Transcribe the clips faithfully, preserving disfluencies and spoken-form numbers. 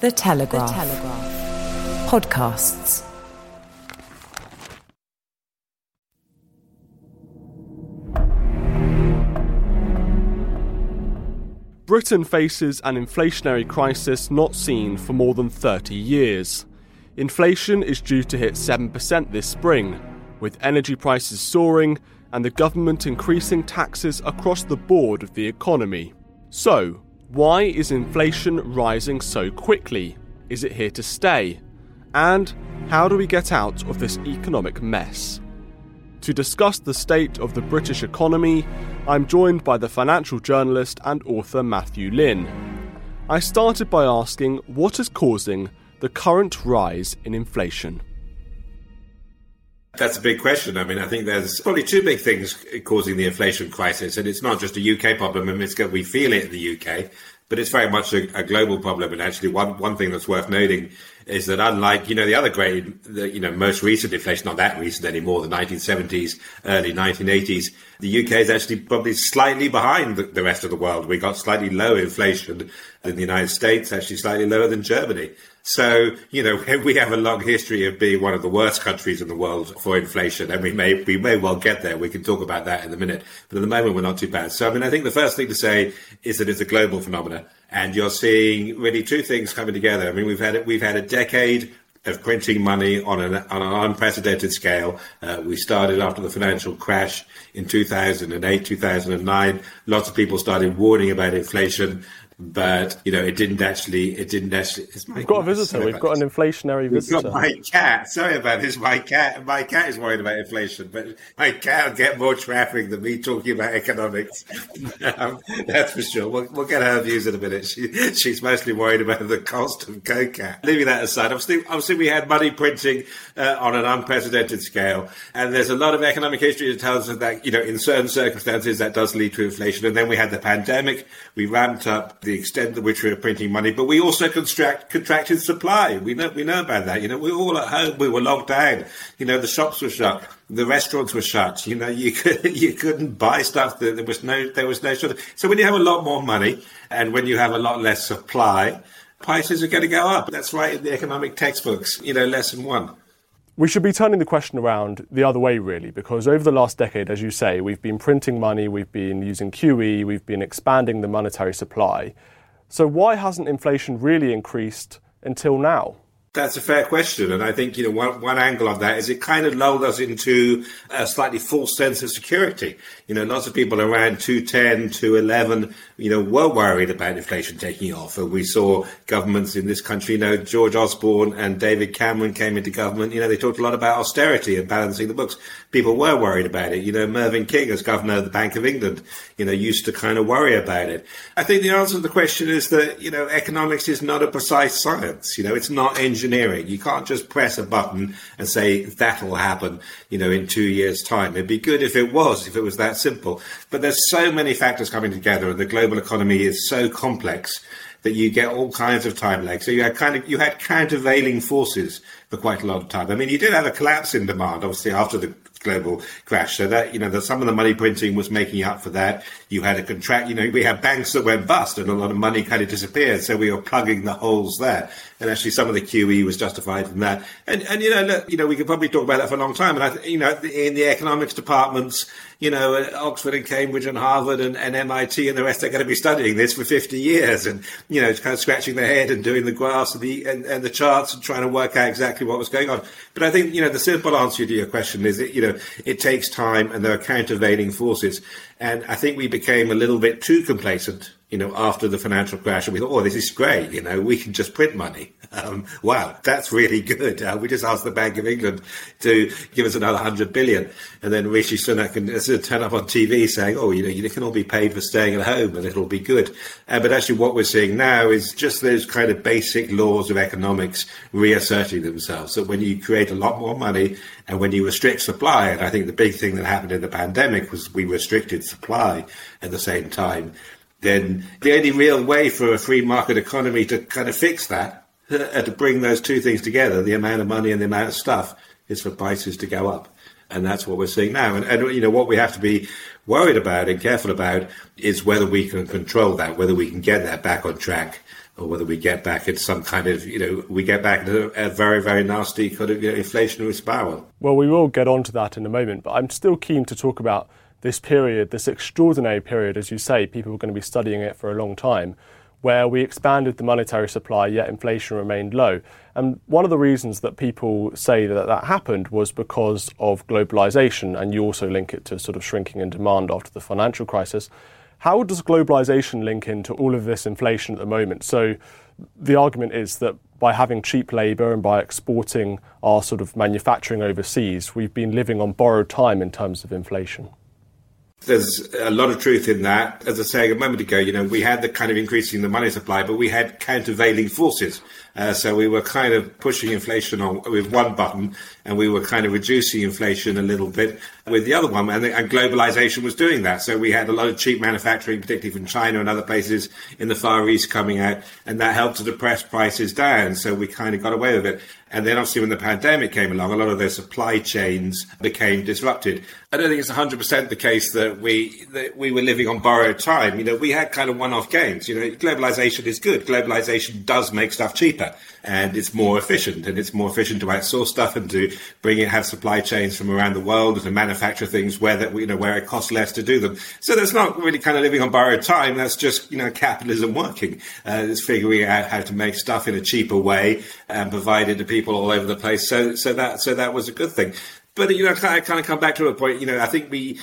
The Telegraph. The Telegraph. Podcasts. Britain faces an inflationary crisis not seen for more than thirty years. Inflation is due to hit seven percent this spring, with energy prices soaring and the government increasing taxes across the board of the economy. So, why is inflation rising so quickly? Is it here to stay? And how do we get out of this economic mess? To discuss the state of the British economy, I'm joined by the financial journalist and author Matthew Lynn. I started by asking what is causing the current rise in inflation. That's a big question. I mean, I think there's probably two big things causing the inflation crisis, and it's not just a U K problem. I mean, it's, we feel it in the U K, but it's very much a, a global problem. And actually, one, one thing that's worth noting is that unlike, you know, the other great, the, you know, most recent inflation, not that recent anymore, the nineteen seventies, early nineteen eighties, the U K is actually probably slightly behind the, the rest of the world. We got slightly lower inflation than the United States, actually slightly lower than Germany. So, you know, we have a long history of being one of the worst countries in the world for inflation, and we may we may well get there. We can talk about that in a minute. But at the moment, we're not too bad. So, I mean, I think the first thing to say is that it's a global phenomenon, and you're seeing really two things coming together. I mean, we've had we've had a decade of printing money on an, on an unprecedented scale. Uh, we started after the financial crash in two thousand eight, two thousand nine. Lots of people started warning about inflation. But, you know, it didn't actually, it didn't actually. We've got a visitor. We've got an inflationary visitor. We've got my cat. Sorry about this. My cat, my cat is worried about inflation, but my cat will get more traffic than me talking about economics. um, that's for sure. We'll, we'll get her views in a minute. She, she's mostly worried about the cost of coca. Leaving that aside, obviously, obviously we had money printing uh, on an unprecedented scale. And there's a lot of economic history that tells us that, you know, in certain circumstances that does lead to inflation. And then we had the pandemic. We ramped up the extent to which we were printing money, but we also contract, contracted supply. We know we know about that. You know, we were all at home. We were locked down. You know, the shops were shut. The restaurants were shut. You know, you could, you couldn't buy stuff. That there was no there was no shortage. So when you have a lot more money and when you have a lot less supply, prices are going to go up. That's right in the economic textbooks. You know, lesson one. We should be turning the question around the other way, really, because over the last decade, as you say, we've been printing money, we've been using Q E, we've been expanding the monetary supply. So why hasn't inflation really increased until now? That's a fair question. And I think, you know, one, one angle of that is it kind of lulled us into a slightly false sense of security. You know, lots of people around two ten, two eleven, you know, were worried about inflation taking off. And we saw governments in this country, you know, George Osborne and David Cameron came into government. You know, they talked a lot about austerity and balancing the books. people were worried about it. You know, Mervyn King, as governor of the Bank of England, you know, used to kind of worry about it. I think the answer to the question is that, you know, economics is not a precise science. You know, it's not engineering. You can't just press a button and say that'll happen, you know, in two years' time. It'd be good if it was, if it was that simple. But there's so many factors coming together, and the global economy is so complex that you get all kinds of time lags. So you had kind of, you had countervailing forces for quite a lot of time. I mean, you did have a collapse in demand, obviously, after the global crash. So that, you know, that some of the money printing was making up for that. You had a contract, you know, we had banks that went bust and a lot of money kind of disappeared. So we were plugging the holes there. And actually some of the Q E was justified from that. And, and, you know, look, you know, we could probably talk about that for a long time. And I, you know, in the economics departments, you know, at Oxford and Cambridge and Harvard and, and M I T and the rest, they're going to be studying this for fifty years and, you know, kind of scratching their head and doing the graphs and the, and, and the charts and trying to work out exactly what was going on. But I think, you know, the simple answer to your question is that, you know, it takes time and there are countervailing forces. And I think we became a little bit too complacent, you know, after the financial crash, and we thought, oh, this is great, you know, we can just print money. Um, wow, that's really good. Uh, we just asked the Bank of England to give us another one hundred billion. And then Rishi Sunak can uh, turn up on T V saying, oh, you know, you can all be paid for staying at home and it'll be good. Uh, but actually what we're seeing now is just those kind of basic laws of economics reasserting themselves. So when you create a lot more money and when you restrict supply, and I think the big thing that happened in the pandemic was we restricted supply at the same time, then the only real way for a free market economy to kind of fix that, uh, to bring those two things together, the amount of money and the amount of stuff, is for prices to go up. And that's what we're seeing now. And, and you know, what we have to be worried about and careful about is whether we can control that, whether we can get that back on track, or whether we get back at some kind of, you know, we get back to a very, very nasty kind of, you know, inflationary spiral. Well, we will get onto that in a moment, but I'm still keen to talk about this period, this extraordinary period, as you say, people were going to be studying it for a long time, where we expanded the monetary supply, yet inflation remained low. And one of the reasons that people say that that happened was because of globalization, and you also link it to sort of shrinking in demand after the financial crisis. How does globalization link into all of this inflation at the moment? So the argument is that by having cheap labour and by exporting our sort of manufacturing overseas, we've been living on borrowed time in terms of inflation. There's a lot of truth in that. As I was saying a moment ago, you know, we had the kind of increasing the money supply, but we had countervailing forces. Uh, so we were kind of pushing inflation on with one button, and we were kind of reducing inflation a little bit with the other one. And, and globalization was doing that. So we had a lot of cheap manufacturing, particularly from China and other places in the Far East, coming out, and that helped to depress prices down. So we kind of got away with it. And then obviously when the pandemic came along, a lot of their supply chains became disrupted. I don't think it's one hundred percent the case that we that we were living on borrowed time. You know, we had kind of one-off gains. You know, globalization is good. Globalization does make stuff cheaper, and it's more efficient, and it's more efficient to outsource stuff and to bring in, have supply chains from around the world and to manufacture things where that, you know, where it costs less to do them. So that's not really kind of living on borrowed time. That's just, you know, capitalism working. Uh, it's figuring out how to make stuff in a cheaper way and provide it to people all over the place. So, so that, so that was a good thing. But, you know, I kind of come back to a point, you know, I think we,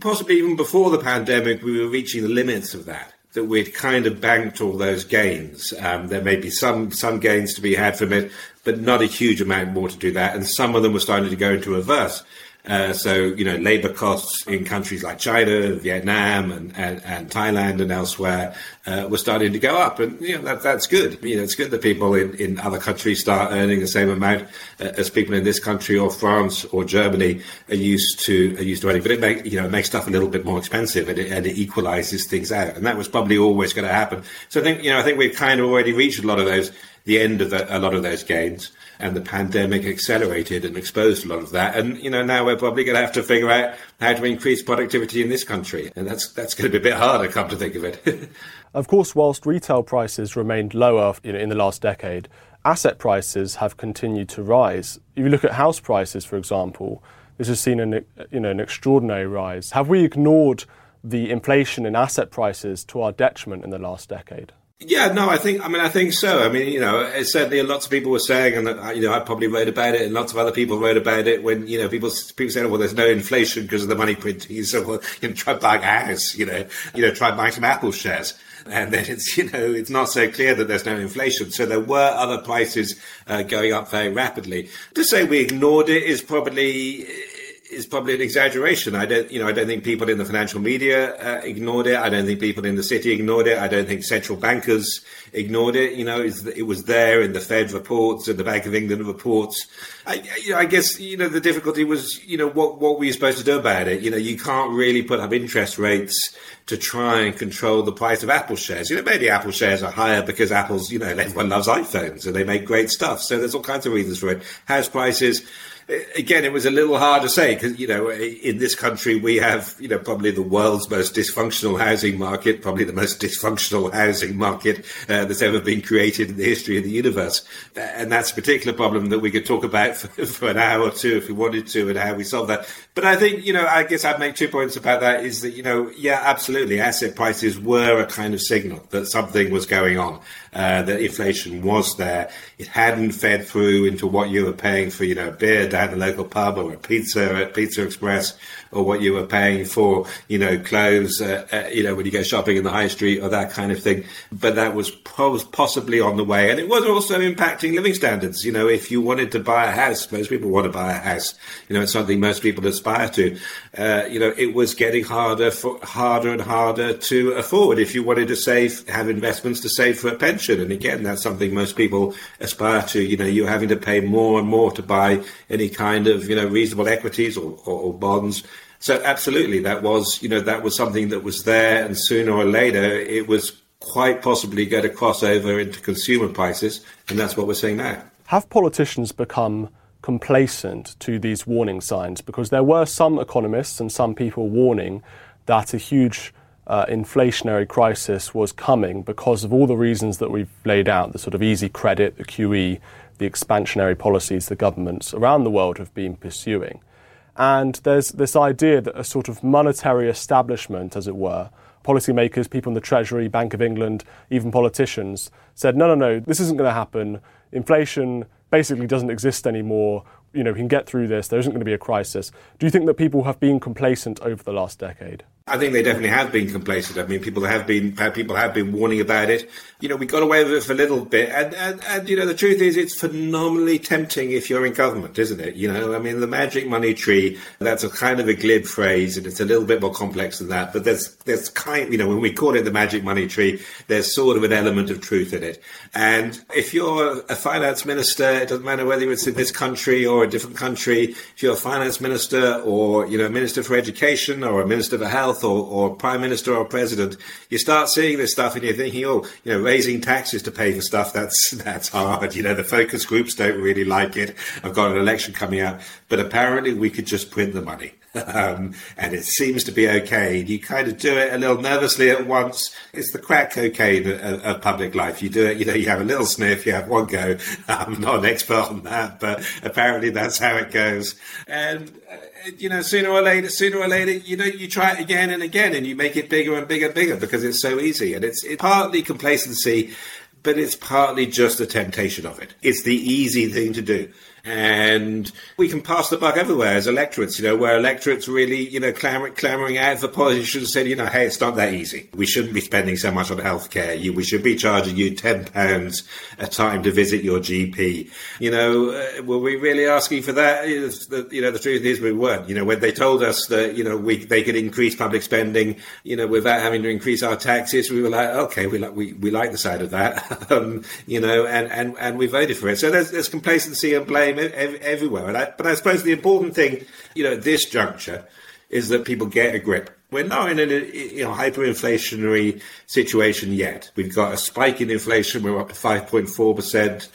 possibly even before the pandemic, we were reaching the limits of that, that we'd kind of banked all those gains. Um, there may be some, some gains to be had from it, but not a huge amount more to do that. And some of them were starting to go into reverse. Uh, so, you know, labor costs in countries like China, Vietnam and, and, and Thailand and elsewhere uh, were starting to go up. And, you know, that, that's good. You know, it's good that people in, in other countries start earning the same amount uh, as people in this country or France or Germany are used to, are used to earning. But it make, you know, it makes stuff a little bit more expensive, and it, and it equalizes things out. And that was probably always going to happen. So I think, you know, I think we've kind of already reached a lot of those, the end of the, a lot of those gains. And the pandemic accelerated and exposed a lot of that. And, you know, now we're probably going to have to figure out how to increase productivity in this country. And that's that's going to be a bit harder, come to think of it. Of course, whilst retail prices remained lower, you know, in the last decade, asset prices have continued to rise. If you look at house prices, for example, this has seen an, you know, an extraordinary rise. Have we ignored the inflation in asset prices to our detriment in the last decade? Yeah, no, I think, I mean, I think so. I mean, you know, it's certainly lots of people were saying, and, you know, I probably wrote about it and lots of other people wrote about it when, you know, people, people said, oh, well, there's no inflation because of the money printing. So, well, you know, try buying a house, you know, you know, try buying some Apple shares. And then it's, you know, it's not so clear that there's no inflation. So there were other prices uh, going up very rapidly. To say we ignored it is probably, is probably an exaggeration. I don't, you know, I don't think people in the financial media uh, ignored it. I don't think people in the city ignored it. I don't think central bankers ignored it. You know, it was there in the Fed reports and the Bank of England reports. I, you know, I guess, you know, the difficulty was, you know, what, what were you supposed to do about it? You know, you can't really put up interest rates to try and control the price of Apple shares. You know, maybe Apple shares are higher because Apple's, you know, everyone loves iPhones and they make great stuff. So there's all kinds of reasons for it. House prices. Again, it was a little hard to say because, you know, in this country, we have, you know, probably the world's most dysfunctional housing market, probably the most dysfunctional housing market uh, that's ever been created in the history of the universe. And that's a particular problem that we could talk about for, for an hour or two if we wanted to and how we solve that. But I think, you know, I guess I'd make two points about that is that, you know, yeah, absolutely. Asset prices were a kind of signal that something was going on, uh, that inflation was there. It hadn't fed through into what you were paying for, you know, a beer down at the local pub or a pizza at Pizza Express, or what you were paying for, you know, clothes, uh, uh, you know, when you go shopping in the high street or that kind of thing. But that was po- possibly on the way. And it was also impacting living standards. You know, if you wanted to buy a house, most people want to buy a house. You know, it's something most people aspire to. Uh, you know, it was getting harder, for, harder and harder to afford if you wanted to save, have investments to save for a pension. And again, that's something most people aspire to. You know, you're having to pay more and more to buy any kind of, you know, reasonable equities or, or, or bonds. So absolutely, that was, you know, that was something that was there, and sooner or later it was quite possibly going to cross over into consumer prices, and that's what we're seeing now. Have politicians become complacent to these warning signs? Because there were some economists and some people warning that a huge uh, inflationary crisis was coming because of all the reasons that we've laid out, the sort of easy credit, the Q E, the expansionary policies the governments around the world have been pursuing. And there's this idea that a sort of monetary establishment, as it were, policymakers, people in the Treasury, Bank of England, even politicians, said, no, no, no, this isn't going to happen. Inflation basically doesn't exist anymore. You know, we can get through this. There isn't going to be a crisis. Do you think that people have been complacent over the last decade? I think they definitely have been complacent. I mean, people have been people have been warning about it. You know, we got away with it for a little bit. And, and, and you know, the truth is it's phenomenally tempting if you're in government, isn't it? You know, I mean, the magic money tree, that's a kind of a glib phrase, and it's a little bit more complex than that. But there's, there's kind, you know, when we call it the magic money tree, there's sort of an element of truth in it. And if you're a finance minister, it doesn't matter whether it's in this country or a different country, if you're a finance minister or, you know, a minister for education or a minister for health, Or, or prime minister or president, you start seeing this stuff and you're thinking, oh, you know, raising taxes to pay for stuff, that's that's hard. You know, the focus groups don't really like it. I've got an election coming up, but apparently we could just print the money. Um, and it seems to be okay. You kind of do it a little nervously at once. It's the crack cocaine of, of public life. You do it, you know, you have a little sniff, you have one go. I'm not an expert on that, but apparently that's how it goes. And, uh, you know, sooner or later, sooner or later, you know, you try it again and again and you make it bigger and bigger and bigger because it's so easy. And it's, it's partly complacency, but it's partly just the temptation of it. It's the easy thing to do. And we can pass the buck everywhere as electorates, you know, where electorates really, you know, clamour, clamouring out for politicians said, you know, hey, it's not that easy. We shouldn't be spending so much on healthcare. You, we should be charging you ten pounds a time to visit your G P. You know, uh, were we really asking for that? You know, the truth is we weren't. You know, when they told us that, you know, we they could increase public spending, you know, without having to increase our taxes, we were like, okay, we like we, we like the sound of that, um, you know, and, and, and we voted for it. So there's, there's complacency and blame everywhere. And I, but I suppose the important thing, you know, at this juncture is that people get a grip. We're not in a, you know, hyperinflationary situation yet. We've got a spike in inflation. We're up to five point four percent.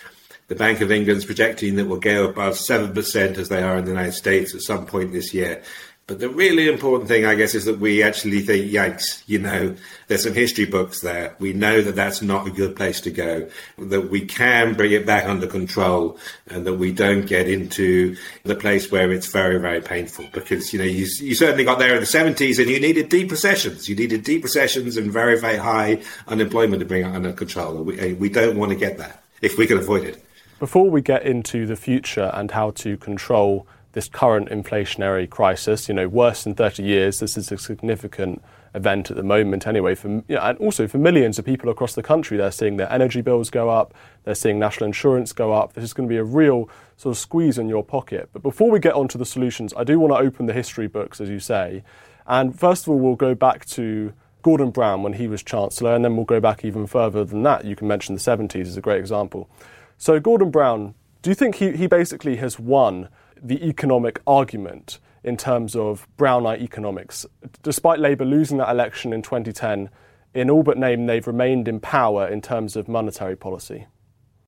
The Bank of England's projecting that we'll go above seven percent as they are in the United States at some point this year. But the really important thing, I guess, is that we actually think, yikes, you know, there's some history books there. We know that that's not a good place to go, that we can bring it back under control and that we don't get into the place where it's very, very painful. Because, you know, you, you certainly got there in the seventies and you needed deep recessions. You needed deep recessions and very, very high unemployment to bring it under control. We, we don't want to get there if we can avoid it. Before we get into the future and how to control this current inflationary crisis, you know, worse than thirty years, this is a significant event at the moment anyway. For, you know, and also for millions of people across the country, they're seeing their energy bills go up, they're seeing national insurance go up. This is going to be a real sort of squeeze in your pocket. But before we get on to the solutions, I do want to open the history books, as you say. And first of all, we'll go back to Gordon Brown when he was Chancellor, and then we'll go back even further than that. You can mention the seventies as a great example. So Gordon Brown, do you think he, he basically has won the economic argument in terms of Brownite economics? Despite Labour losing that election in twenty ten, in all but name, they've remained in power in terms of monetary policy.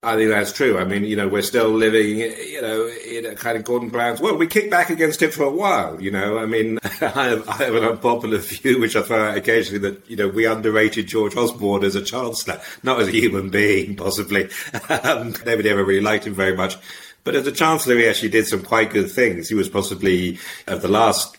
I think that's true. I mean, you know, we're still living, you know, in a kind of Gordon Brown's world. We kicked back against him for a while, you know. I mean, I have, I have an unpopular view, which I throw out occasionally, that, you know, we underrated George Osborne as a chancellor, not as a human being, possibly. Um, nobody ever really liked him very much. But as a chancellor, he actually did some quite good things. He was possibly, of the last,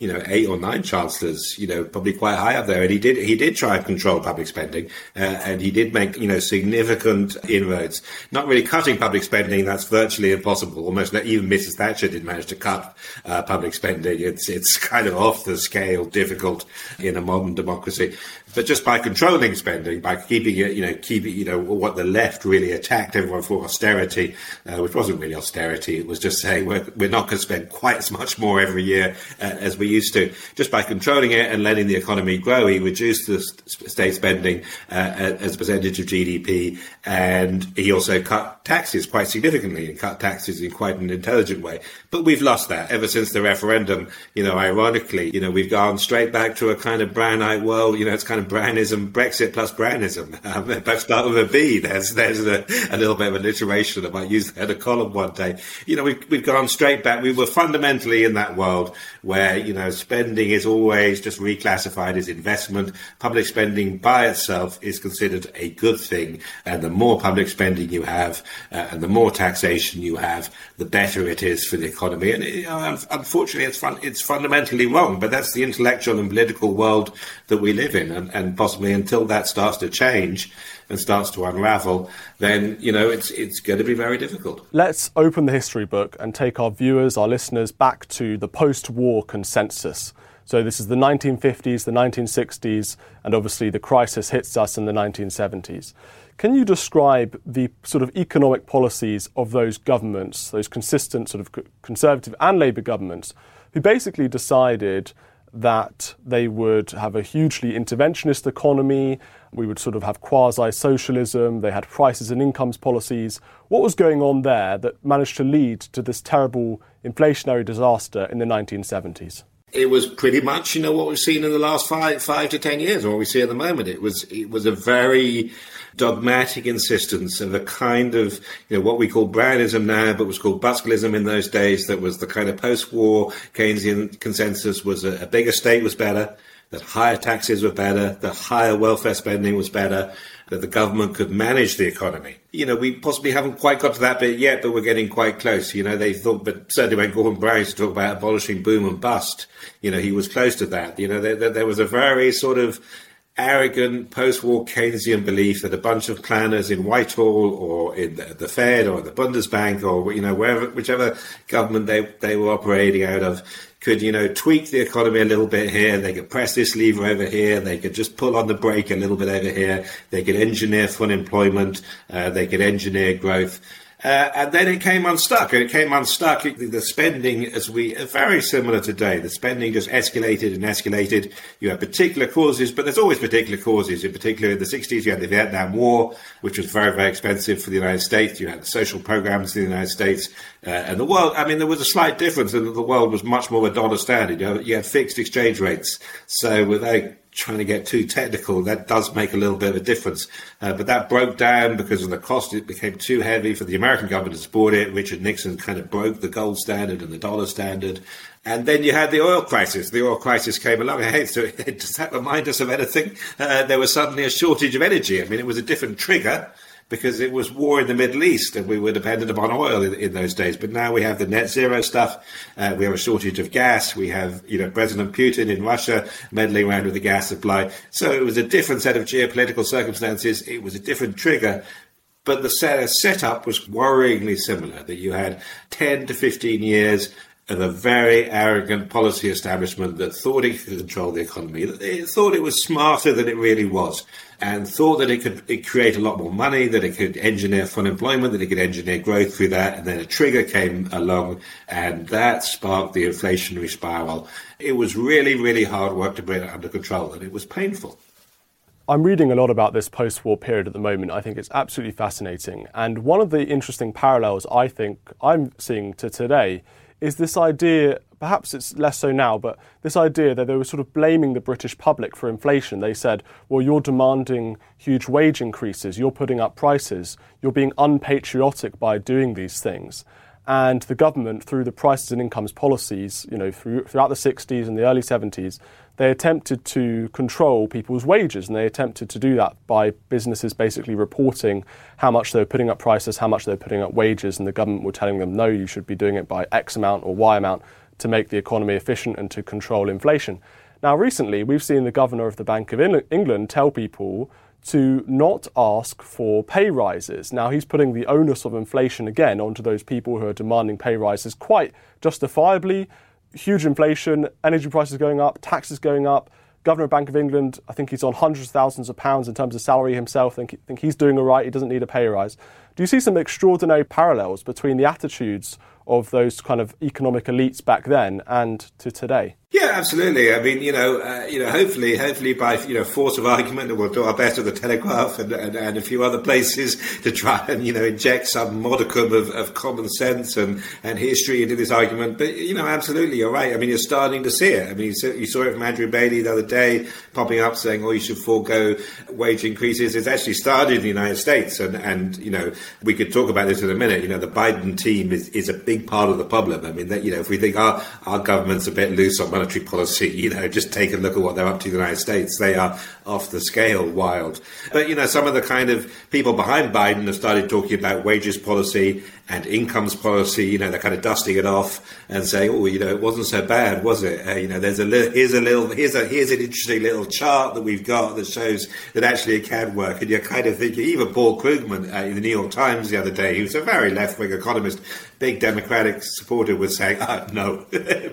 you know, eight or nine chancellors, you know, probably quite high up there. And he did, he did try and control public spending, uh, and he did make, you know, significant inroads. Not really cutting public spending, that's virtually impossible. Almost even Missus Thatcher did manage to cut uh, public spending. It's, it's kind of off the scale, difficult in a modern democracy. But just by controlling spending, by keeping it, you know, keeping, you know, what the left really attacked everyone for, austerity, uh, which wasn't really austerity. It was just saying we're, we're not going to spend quite as much more every year uh, as we used to. Just by controlling it and letting the economy grow, he reduced the st- state spending uh, as a percentage of G D P. And he also cut taxes quite significantly, and cut taxes in quite an intelligent way. But we've lost that ever since the referendum. You know, ironically, you know, we've gone straight back to a kind of Brownite world. You know, it's kind of Brownism, Brexit plus Brownism. Um, perhaps start with a B. There's there's a, a little bit of an iteration. I might use that in a column one day. You know, we've, we've gone straight back. We were fundamentally in that world where, you know, spending is always just reclassified as investment. Public spending by itself is considered a good thing. And the more public spending you have uh, and the more taxation you have, the better it is for the economy. And you know, unfortunately, it's, fun, it's fundamentally wrong. But that's the intellectual and political world that we live in. And, and possibly until that starts to change and starts to unravel, then, you know, it's it's going to be very difficult. Let's open the history book and take our viewers, our listeners, back to the post-war consensus. So this is the nineteen fifties, the nineteen sixties, and obviously the crisis hits us in the nineteen seventies. Can you describe the sort of economic policies of those governments, those consistent sort of Conservative and Labour governments, who basically decided that they would have a hugely interventionist economy, we would sort of have quasi-socialism, they had prices and incomes policies. What was going on there that managed to lead to this terrible inflationary disaster in the nineteen seventies? It was pretty much, you know, what we've seen in the last five, five to ten years, or what we see at the moment. It was, it was a very dogmatic insistence of a kind of, you know, what we call Brownism now, but was called Buskellism in those days. That was the kind of post-war Keynesian consensus was a, a bigger state was better, that higher taxes were better, that higher welfare spending was better, that the government could manage the economy. You know, we possibly haven't quite got to that bit yet, but we're getting quite close. You know, they thought, but certainly when Gordon Brown used to talk about abolishing boom and bust, you know, he was close to that. You know, there, there was a very sort of arrogant post-war Keynesian belief that a bunch of planners in Whitehall or in the, the Fed or the Bundesbank or, you know, wherever, whichever government they, they were operating out of, could, you know, tweak the economy a little bit here. They could press this lever over here. They could just pull on the brake a little bit over here. They could engineer full employment. Uh, they could engineer growth. Uh, and then it came unstuck, and it came unstuck. The spending, as we are very similar today, the spending just escalated and escalated. You have particular causes, but there's always particular causes. In particular, in the sixties, you had the Vietnam War, which was very, very expensive for the United States. You had the social programs in the United States uh, and the world. I mean, there was a slight difference in that the world was much more a dollar standard. You know, you had fixed exchange rates. So without trying to get too technical, that does make a little bit of a difference. Uh, but that broke down because of the cost. It became too heavy for the American government to support it. Richard Nixon kind of broke the gold standard and the dollar standard. And then you had the oil crisis. The oil crisis came along. Hey, so does that remind us of anything? Uh, there was suddenly a shortage of energy. I mean, it was a different trigger, because it was war in the Middle East and we were dependent upon oil in, in those days. But now we have the net zero stuff. Uh, we have a shortage of gas. We have, you know, President Putin in Russia meddling around with the gas supply. So it was a different set of geopolitical circumstances. It was a different trigger. But the set, setup was worryingly similar, that you had ten to fifteen years and a very arrogant policy establishment that thought it could control the economy, that it thought it was smarter than it really was, and thought that it could it create a lot more money, that it could engineer full employment, that it could engineer growth through that. And then a trigger came along, and that sparked the inflationary spiral. It was really, really hard work to bring it under control, and it was painful. I'm reading a lot about this post-war period at the moment. I think it's absolutely fascinating. And one of the interesting parallels I think I'm seeing to today is this idea, perhaps it's less so now, but this idea that they were sort of blaming the British public for inflation. They said, well, you're demanding huge wage increases, you're putting up prices, you're being unpatriotic by doing these things. And the government, through the prices and incomes policies, you know, through, throughout the sixties and the early seventies, they attempted to control people's wages, and they attempted to do that by businesses basically reporting how much they were putting up prices, how much they were putting up wages, and the government were telling them, no, you should be doing it by X amount or Y amount to make the economy efficient and to control inflation. Now, recently, we've seen the governor of the Bank of England tell people to not ask for pay rises. Now, he's putting the onus of inflation again onto those people who are demanding pay rises quite justifiably. Huge inflation, energy prices going up, taxes going up. Governor of Bank of England, I think he's on hundreds of thousands of pounds in terms of salary himself. I think, think he's doing all right. He doesn't need a pay rise. Do you see some extraordinary parallels between the attitudes of those kind of economic elites back then and to today? Yeah, absolutely. I mean, you know, uh, you know, hopefully, hopefully, by you know, force of argument, and we'll do our best at the Telegraph and, and, and a few other places to try and you know inject some modicum of, of common sense and, and history into this argument. But you know, absolutely, you're right. I mean, you're starting to see it. I mean, you saw, you saw it from Andrew Bailey the other day popping up saying, "Oh, you should forego wage increases." It's actually started in the United States, and and you know, we could talk about this in a minute. You know, the Biden team is, is a big part of the problem. I mean, that you know, if we think our our government's a bit loose on monetary policy, you know, just take a look at what they're up to in the United States. They are off the scale wild. But, you know, some of the kind of people behind Biden have started talking about wages policy and incomes policy. You know, they're kind of dusting it off and saying, oh, you know, it wasn't so bad, was it? Uh, you know, there's a li- here's a little, here's a, here's an interesting little chart that we've got that shows that actually it can work. And you're kind of thinking, even Paul Krugman uh, in the New York Times the other day, who's a very left-wing economist, big Democratic supporter, was saying, oh, no,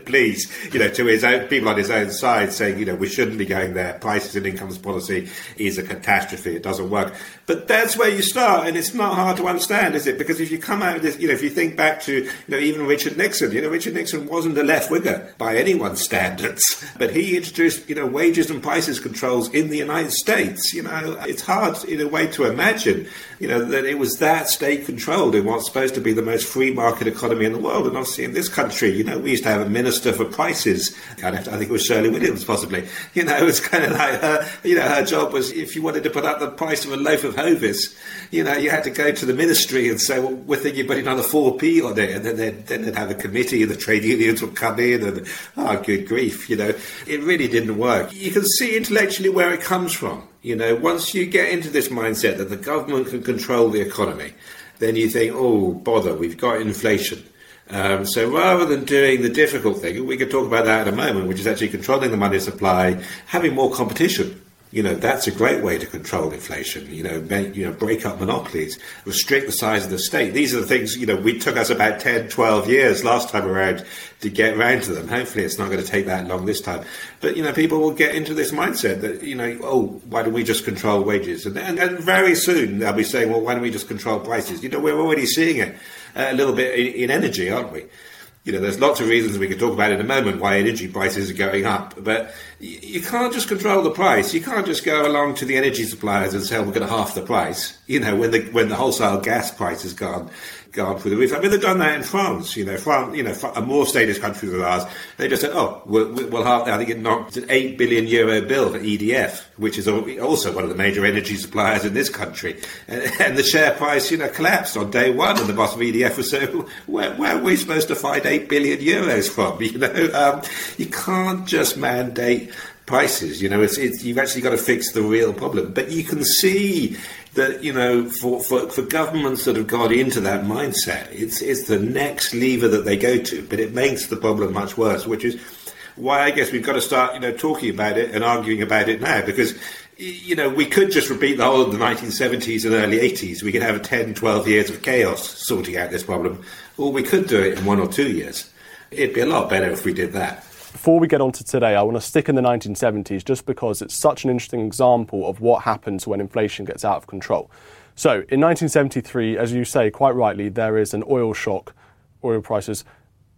please, you know, to his own people on his own side saying, you know, we shouldn't be going there. Prices and incomes policy is a catastrophe. It doesn't work. But that's where you start. And it's not hard to understand, is it? Because if you come out of this, you know, if you think back to, you know, even Richard Nixon, you know, Richard Nixon wasn't a left-winger by anyone's standards. But he introduced, you know, wages and prices controls in the United States. You know, it's hard in a way to imagine, you know, that it was that state controlled in what's supposed to be the most free market economy in the world. And obviously in this country, you know, we used to have a minister for prices. Kind of, I think it was Shirley Williams, possibly. You know, it was kind of like her, you know, her job was if you wanted to put up the price of a loaf of Hovis, you know, you had to go to the ministry and say, well, we're thinking about another four p on it. And then they'd, then they'd have a committee and the trade unions would come in and, oh, good grief, you know, it really didn't work. You can see intellectually where it comes from. You know, once you get into this mindset that the government can control the economy, then you think, oh, bother, we've got inflation. Um, so rather than doing the difficult thing, we could talk about that in a moment, which is actually controlling the money supply, having more competition. You know, that's a great way to control inflation. You know, make, you know, break up monopolies, restrict the size of the state. These are the things, you know, we took us about ten, twelve years last time around to get round to them. Hopefully it's not going to take that long this time. But, you know, people will get into this mindset that, you know, oh, why don't we just control wages? And, and, and very soon they'll be saying, well, why don't we just control prices? You know, we're already seeing it uh, a little bit in, in energy, aren't we? You know, there's lots of reasons we can talk about in a moment why energy prices are going up. But you can't just control the price. You can't just go along to the energy suppliers and say, oh, we're going to half the price, you know, when the when the wholesale gas price has gone gone through the roof. I mean, they've done that in France, you know, France, you know, a more status country than ours. They just said, oh, we'll, we'll half, I think it knocked an eight billion euro bill for E D F, which is also one of the major energy suppliers in this country. And, and the share price, you know, collapsed on day one. And the boss of E D F was saying, where, where are we supposed to find eight billion euros from? You know, um, you can't just mandate prices. You know, it's, it's you've actually got to fix the real problem. But you can see that, you know, for, for, for governments that have got into that mindset, it's it's the next lever that they go to. But it makes the problem much worse, which is why I guess we've got to start, you know, talking about it and arguing about it now, because, you know, we could just repeat the whole of the nineteen seventies and early eighties. We could have ten, twelve years of chaos sorting out this problem, or we could do it in one or two years. It'd be a lot better if we did that. Before we get on to today, I want to stick in the nineteen seventies just because it's such an interesting example of what happens when inflation gets out of control. So in nineteen seventy-three, as you say quite rightly, there is an oil shock. Oil prices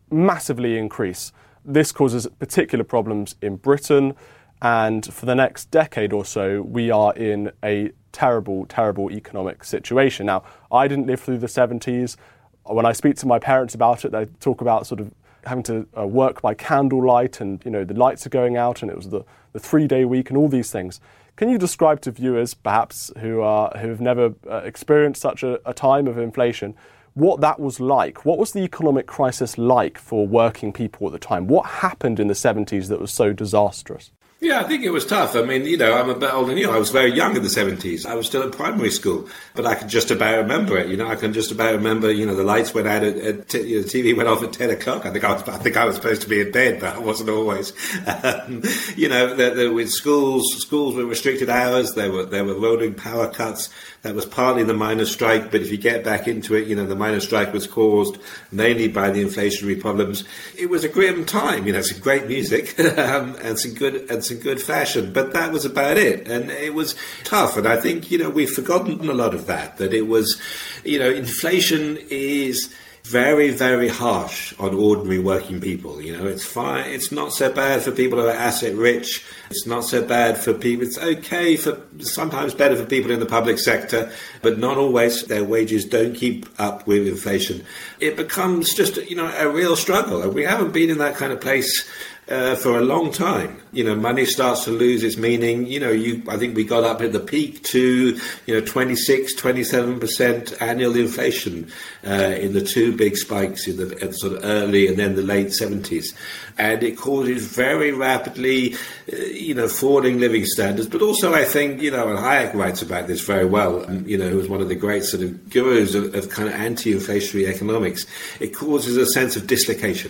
massively increase. This causes particular problems in Britain, and for the next decade or so, we are in a terrible, terrible economic situation. Now, I didn't live through the seventies. When I speak to my parents about it, they talk about sort of having to uh, work by candlelight, and you know the lights are going out, and it was the, the three-day week, and all these things. Can you describe to viewers, perhaps who are who have never uh, experienced such a, a time of inflation, what that was like? What was the economic crisis like for working people at the time? What happened in the seventies that was so disastrous? Yeah, I think it was tough. I mean, you know, I'm a bit older than you. I was very young in the seventies. I was still in primary school, but I can just about remember it. You know, I can just about remember, you know, the lights went out, at, at t- you know, the T V went off at ten o'clock. I think I was, I think I was supposed to be in bed, but I wasn't always. Um, you know, the, the, with schools, schools were restricted hours. There were, there were rolling power cuts. That was partly the miners' strike, but if you get back into it, you know, the miners' strike was caused mainly by the inflationary problems. It was a grim time, you know, some great music um, and some good, and some in good fashion, but that was about it, and it was tough. And I think, you know, we've forgotten a lot of that, that it was, you know, inflation is very, very harsh on ordinary working people. You know, it's fine. It's not so bad for people who are asset rich. It's not so bad for people. It's okay for, sometimes better for people in the public sector, but not always. Their wages don't keep up with inflation. It becomes just, you know, a real struggle. And we haven't been in that kind of place Uh, for a long time. You know, money starts to lose its meaning. You know, you, I think we got up at the peak to, you know, twenty-six, twenty-seven percent annual inflation uh, in the two big spikes in the, in the sort of early and then the late seventies. And it causes very rapidly, uh, you know, falling living standards. But also, I think, you know, and Hayek writes about this very well, um, you know, who was one of the great sort of gurus of, of kind of anti-inflationary economics. It causes a sense of dislocation.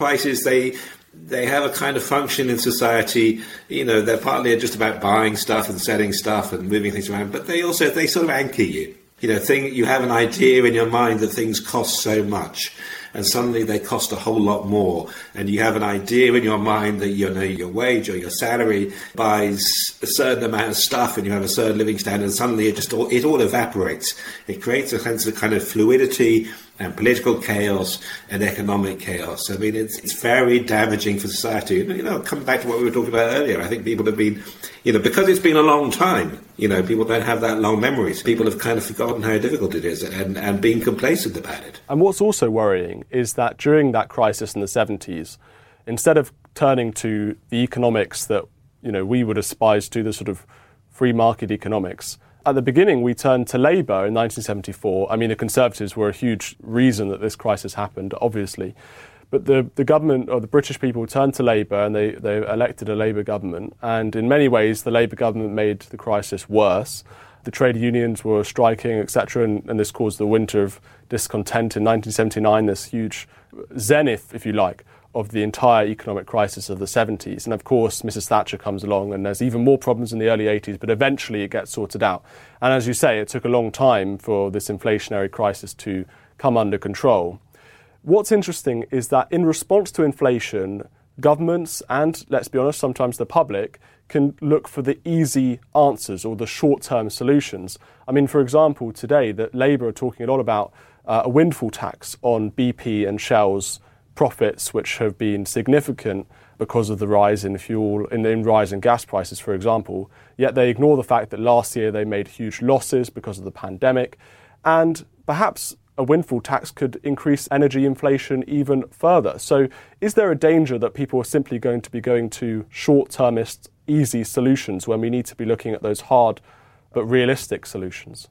Prices, they they have a kind of function in society. You know, they're partly just about buying stuff and selling stuff and moving things around, but they also, they sort of anchor you. You know, thing, you have an idea in your mind that things cost so much, and suddenly they cost a whole lot more. And you have an idea in your mind that, you know, your wage or your salary buys a certain amount of stuff, and you have a certain living standard, and suddenly it just all, it all evaporates. It creates a sense of kind of fluidity and political chaos and economic chaos. I mean, it's it's very damaging for society. You know, come back to what we were talking about earlier. I think people have been, you know, because it's been a long time, you know, people don't have that long memories. People have kind of forgotten how difficult it is and, and being complacent about it. And what's also worrying is that during that crisis in the seventies, instead of turning to the economics that, you know, we would aspire to, the sort of free market economics, at the beginning, we turned to Labour in nineteen seventy-four. I mean, the Conservatives were a huge reason that this crisis happened, obviously. But the, the government, or the British people, turned to Labour, and they, they elected a Labour government. And in many ways, the Labour government made the crisis worse. The trade unions were striking, et cetera, and, and this caused the winter of discontent in nineteen seventy-nine, this huge zenith, if you like, of the entire economic crisis of the seventies. And of course, Missus Thatcher comes along, and there's even more problems in the early eighties, but eventually it gets sorted out. And as you say, it took a long time for this inflationary crisis to come under control. What's interesting is that in response to inflation, governments and, let's be honest, sometimes the public can look for the easy answers or the short-term solutions. I mean, for example, today that Labour are talking a lot about uh, a windfall tax on B P and Shell's profits, which have been significant because of the rise in fuel, in the rise in gas prices, for example. Yet they ignore the fact that last year they made huge losses because of the pandemic. And perhaps a windfall tax could increase energy inflation even further. So is there a danger that people are simply going to be going to short-termist, easy solutions when we need to be looking at those hard but realistic solutions?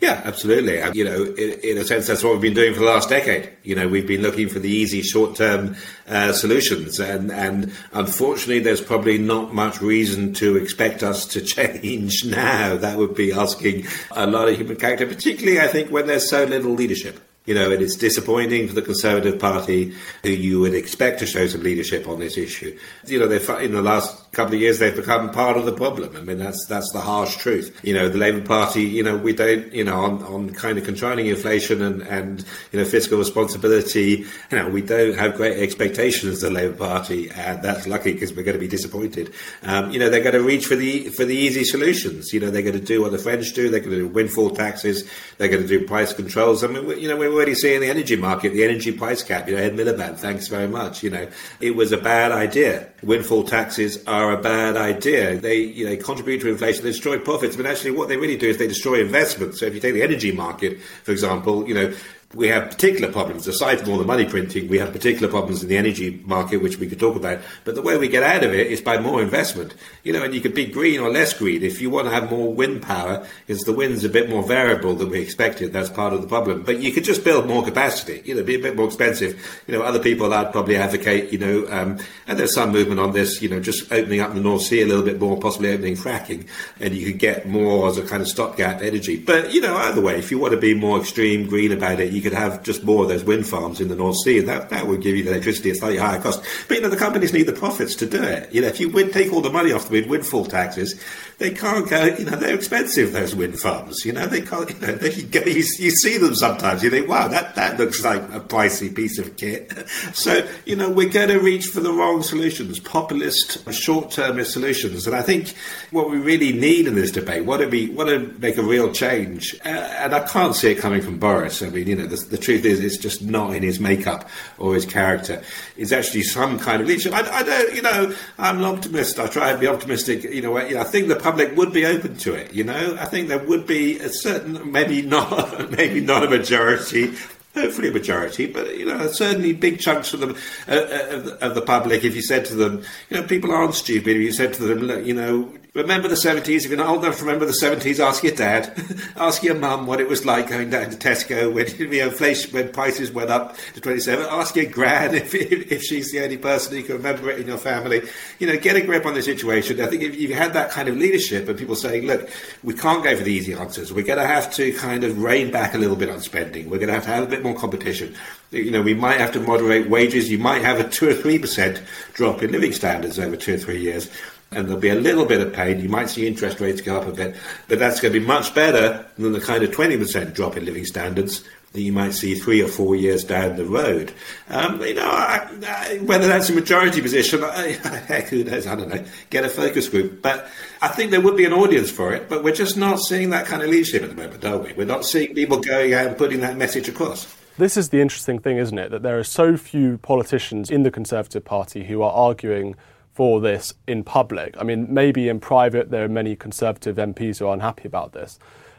Yeah, absolutely. You know, in, in a sense, that's what we've been doing for the last decade. You know, we've been looking for the easy short-term uh, solutions. And, and unfortunately, there's probably not much reason to expect us to change now. That would be asking a lot of human character, particularly, I think, when there's so little leadership. You know, and it's disappointing for the Conservative Party, who you would expect to show some leadership on this issue. You know, they've, in the last couple of years, they've become part of the problem. I mean, that's that's the harsh truth. You know, the Labour Party, you know, we don't, you know, on, on kind of controlling inflation and, and, you know, fiscal responsibility, you know, we don't have great expectations of the Labour Party. And that's lucky because we're going to be disappointed. Um, you know, they're going to reach for the for the easy solutions. You know, they're going to do what the French do. They're going to do windfall taxes. They're going to do price controls. I mean, we, you know, we're already seeing the energy market, the energy price cap. You know, Ed Miliband, thanks very much. You know, it was a bad idea. Windfall taxes are a bad idea. They, you know, contribute to inflation, they destroy profits. But actually, what they really do is they destroy investment. So if you take the energy market, for example, you know, we have particular problems, aside from all the money printing, we have particular problems in the energy market, which we could talk about. But the way we get out of it is by more investment. You know, and you could be green or less green. If you want to have more wind power, because the wind's a bit more variable than we expected, that's part of the problem. But you could just build more capacity, you know, be a bit more expensive. You know, other people I'd probably advocate, you know, um, and there's some movement on this, you know, just opening up the North Sea a little bit more, possibly opening fracking, and you could get more as a kind of stopgap energy. But, you know, either way, if you want to be more extreme green about it, you could have just more of those wind farms in the North Sea, and that, that would give you the electricity at slightly higher cost. But, you know, the companies need the profits to do it. You know, if you win, take all the money off the windfall taxes, they can't go, you know, they're expensive, those wind farms. You know, they can't, you know, they can go, you, you see them sometimes, you think, wow, that, that looks like a pricey piece of kit. So, you know, we're going to reach for the wrong solutions, populist, short-termist solutions. And I think what we really need in this debate, what do we, what to make a real change, uh, and I can't see it coming from Boris. I mean, you know, the, the truth is it's just not in his makeup or his character. It's actually some kind of leadership. I, I don't, you know, I'm an optimist. I try and be optimistic. You know, I, you know, I think the public would be open to it, you know. I think there would be a certain, maybe not, maybe not a majority, hopefully a majority, but, you know, certainly big chunks of the, uh, of, the, of the public, if you said to them, you know, people aren't stupid, if you said to them, look, you know, remember the seventies, if you're not old enough to remember the seventies, ask your dad, ask your mum what it was like going down to Tesco when, you know, inflation, when prices went up to twenty-seven, ask your gran if, if, if she's the only person who can remember it in your family. You know, get a grip on the situation. I think if you had that kind of leadership and people saying, look, we can't go for the easy answers, we're going to have to kind of rein back a little bit on spending, we're going to have to have a bit more competition. You know, we might have to moderate wages, you might have a two or three percent drop in living standards over two or three years. And there'll be a little bit of pain. You might see interest rates go up a bit, but that's going to be much better than the kind of twenty percent drop in living standards that you might see three or four years down the road. Um, you know, I, I, whether that's a majority position, I, heck, who knows? I don't know. Get a focus group. But I think there would be an audience for it, but we're just not seeing that kind of leadership at the moment, are we? We're not seeing people going out and putting that message across. This is the interesting thing, isn't it? That there are so few politicians in the Conservative Party who are arguing for this in public. I mean, maybe in private there are many Conservative M Ps who are unhappy about this.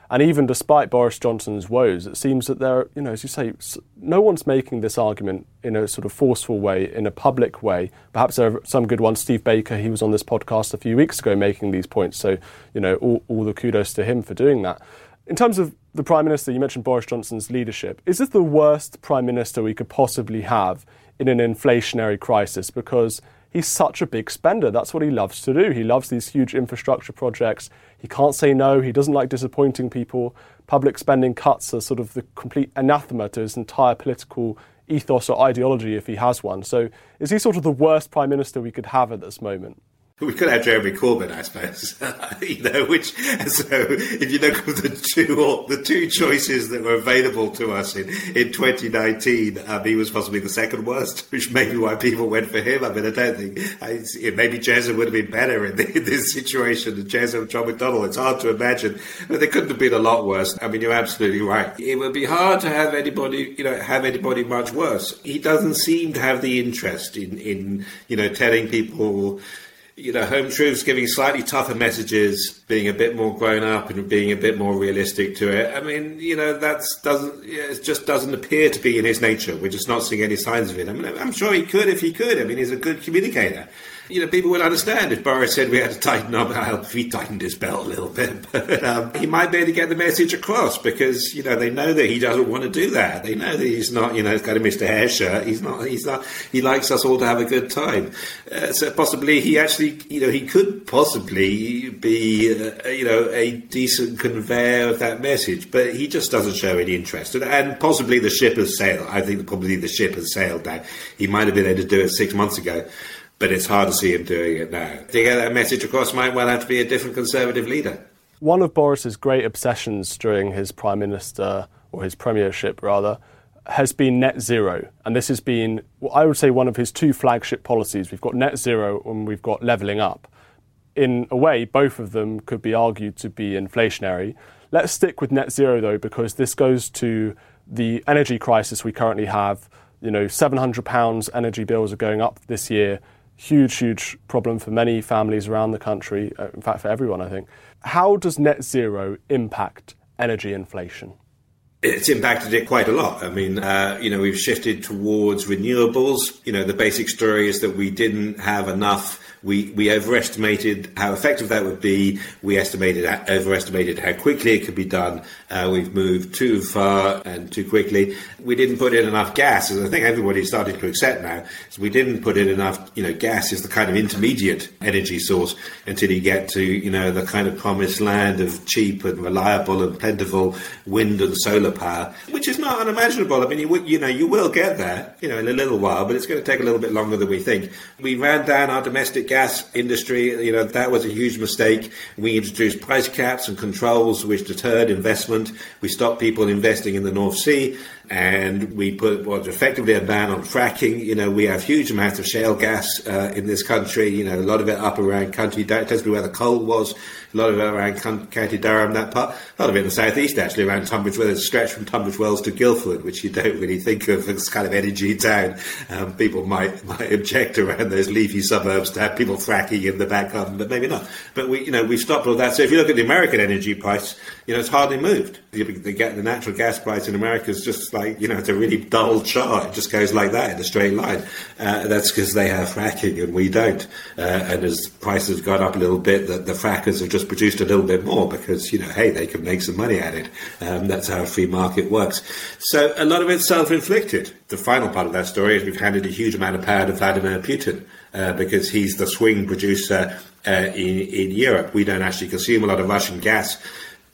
And even despite Boris Johnson's woes, it seems that there are, you know, as you say, no one's making this argument in a sort of forceful way, in a public way. Perhaps there are some good ones. Steve Baker, he was on this podcast a few weeks ago making these points. So, you know, all, all the kudos to him for doing that. In terms of the Prime Minister, you mentioned Boris Johnson's leadership. Is this the worst Prime Minister we could possibly have in an inflationary crisis? Because he's such a big spender. That's what he loves to do. He loves these huge infrastructure projects. He can't say no. He doesn't like disappointing people. Public spending cuts are sort of the complete anathema to his entire political ethos or ideology, if he has one. So is he sort of the worst Prime Minister we could have at this moment? We could have Jeremy Corbyn, I suppose. You know, which, so if you look at the two or the two choices that were available to us in, in twenty nineteen, um, he was possibly the second worst, which may be why people went for him. I mean, I don't think, I, maybe Jeza would have been better in, the, in this situation than Jeza and John McDonnell. It's hard to imagine, but they couldn't have been a lot worse. I mean, you're absolutely right. It would be hard to have anybody, you know, have anybody much worse. He doesn't seem to have the interest in, in you know, telling people, you know, home truths, giving slightly tougher messages, being a bit more grown up and being a bit more realistic to it. I mean, you know, that's doesn't it just doesn't appear to be in his nature. We're just not seeing any signs of it. I mean, I'm sure he could if he could. I mean, he's a good communicator. you know, people would understand if Boris said we had to tighten up. Well, he tightened his belt a little bit, but um, he might be able to get the message across because, you know, they know that he doesn't want to do that. They know that he's not, you know, he's got a Mister Hare shirt. He's not, he's not, he likes us all to have a good time. Uh, so possibly he actually, you know, he could possibly be, uh, you know, a decent conveyor of that message, but he just doesn't show any interest. And, and possibly the ship has sailed. I think probably the ship has sailed now. He might have been able to do it six months ago, but it's hard to see him doing it now. To get that message across might well have to be a different Conservative leader. One of Boris's great obsessions during his Prime Minister, or his premiership rather, has been net zero. And this has been, well, I would say, one of his two flagship policies. We've got net zero and we've got levelling up. In a way, both of them could be argued to be inflationary. Let's stick with net zero, though, because this goes to the energy crisis we currently have. You know, seven hundred pounds energy bills are going up this year. Huge, huge problem for many families around the country. In fact, for everyone, I think. How does net zero impact energy inflation? It's impacted it quite a lot. I mean, uh, you know, we've shifted towards renewables. You know, the basic story is that we didn't have enough. We, we overestimated how effective that would be. We estimated overestimated how quickly it could be done. Uh, we've moved too far and too quickly. We didn't put in enough gas, as I think everybody's started to accept now. So we didn't put in enough, you know, gas is the kind of intermediate energy source until you get to, you know, the kind of promised land of cheap and reliable and plentiful wind and solar power, which is not unimaginable. I mean, you, you know, you will get there, you know, in a little while, but it's going to take a little bit longer than we think. We ran down our domestic gas industry, you know, that was a huge mistake. We introduced price caps and controls which deterred investment. We stopped people investing in the North Sea, and we put what's effectively a ban on fracking. You know, we have huge amounts of shale gas uh, in this country, you know, a lot of it up around County Durham. It tends to be where the coal was, a lot of it around County Durham, that part, a lot of it in the southeast actually, around Tunbridge, where there's a stretch from Tunbridge Wells to Guildford, which you don't really think of as kind of energy town. Um, people might might object around those leafy suburbs to have people fracking in the back garden, but maybe not. But we, you know, we've stopped all that. So if you look at the American energy price, you know, it's hardly moved. You get the natural gas price in America is just like, you know, it's a really dull chart. It just goes like that in a straight line. Uh, that's because they have fracking and we don't. Uh, and as prices have gone up a little bit, the, the frackers have just produced a little bit more because, you know, hey, they can make some money at it. Um, that's how a free market works. So a lot of it's self-inflicted. The final part of that story is we've handed a huge amount of power to Vladimir Putin uh, because he's the swing producer uh, in, in Europe. We don't actually consume a lot of Russian gas,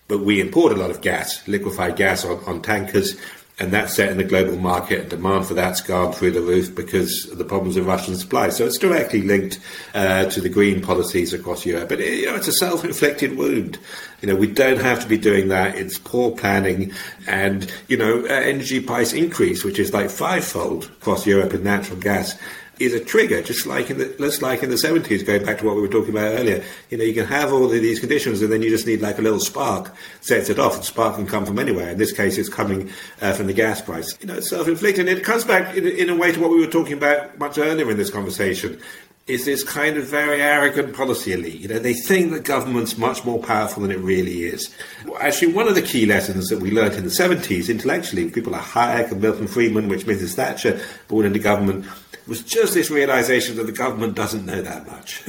but we import a lot of gas, liquefied gas on, on tankers, and that's set in the global market, and demand for that's gone through the roof because of the problems of Russian supply. So it's directly linked uh, to the green policies across Europe. But it, you know, it's a self-inflicted wound. You know, we don't have to be doing that. It's poor planning, and, you know, uh, energy price increase, which is like fivefold across Europe in natural gas, is a trigger, just like in the just like in the seventies, going back to what we were talking about earlier. You know, you can have all of these conditions and then you just need like a little spark, sets it off, and spark can come from anywhere. In this case, it's coming uh, from the gas price. You know, it's self-inflicted. And it comes back in, in a way to what we were talking about much earlier in this conversation, is this kind of very arrogant policy elite. You know, they think that government's much more powerful than it really is. Actually, one of the key lessons that we learned in the seventies, intellectually, people like Hayek and Milton Friedman, which Missus Thatcher brought into government, was just this realisation that the government doesn't know that much.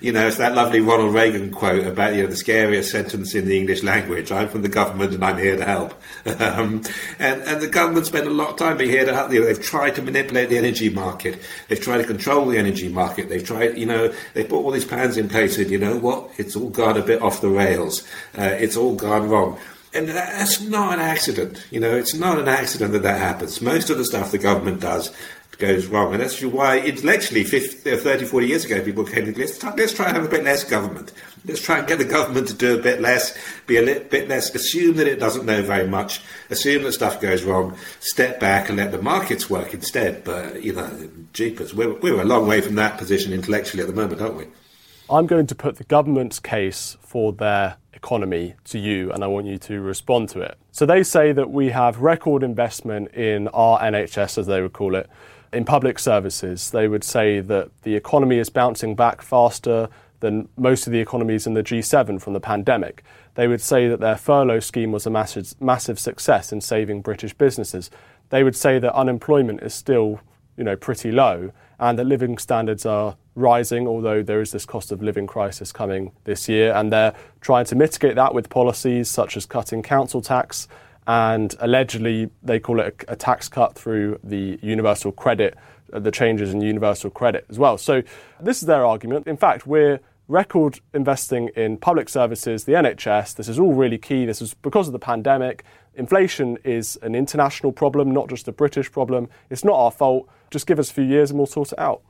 You know, it's that lovely Ronald Reagan quote about, you know, the scariest sentence in the English language, I'm from the government and I'm here to help. Um, and, and the government spent a lot of time being here to help. You know, they've tried to manipulate the energy market. They've tried to control the energy market. They've tried, you know, they've put all these plans in place and, you know what, it's all gone a bit off the rails. Uh, it's all gone wrong. And that's not an accident. You know, it's not an accident that that happens. Most of the stuff the government does goes wrong, and that's why intellectually fifty, thirty, forty years ago people came to let's, let's try and have a bit less government, let's try and get the government to do a bit less, be a little bit less, assume that it doesn't know very much, assume that stuff goes wrong, step back and let the markets work instead. But, you know, jeepers, we're, we're a long way from that position intellectually at the moment, aren't we? I'm going to put the government's case for their economy to you, and I want you to respond to it. So they say that we have record investment in our N H S, as they would call it, in public services. They would say that the economy is bouncing back faster than most of the economies in the G seven from the pandemic. They would say that their furlough scheme was a massive, massive success in saving British businesses. They would say that unemployment is still, you know, pretty low, and that living standards are rising, although there is this cost of living crisis coming this year. And they're trying to mitigate that with policies such as cutting council tax, and allegedly they call it a, a tax cut through the universal credit, the changes in universal credit as well. So this is their argument. In fact, we're record investing in public services, the N H S. This is all really key. This is because of the pandemic. Inflation is an international problem, not just a British problem. It's not our fault. Just give us a few years and we'll sort it out.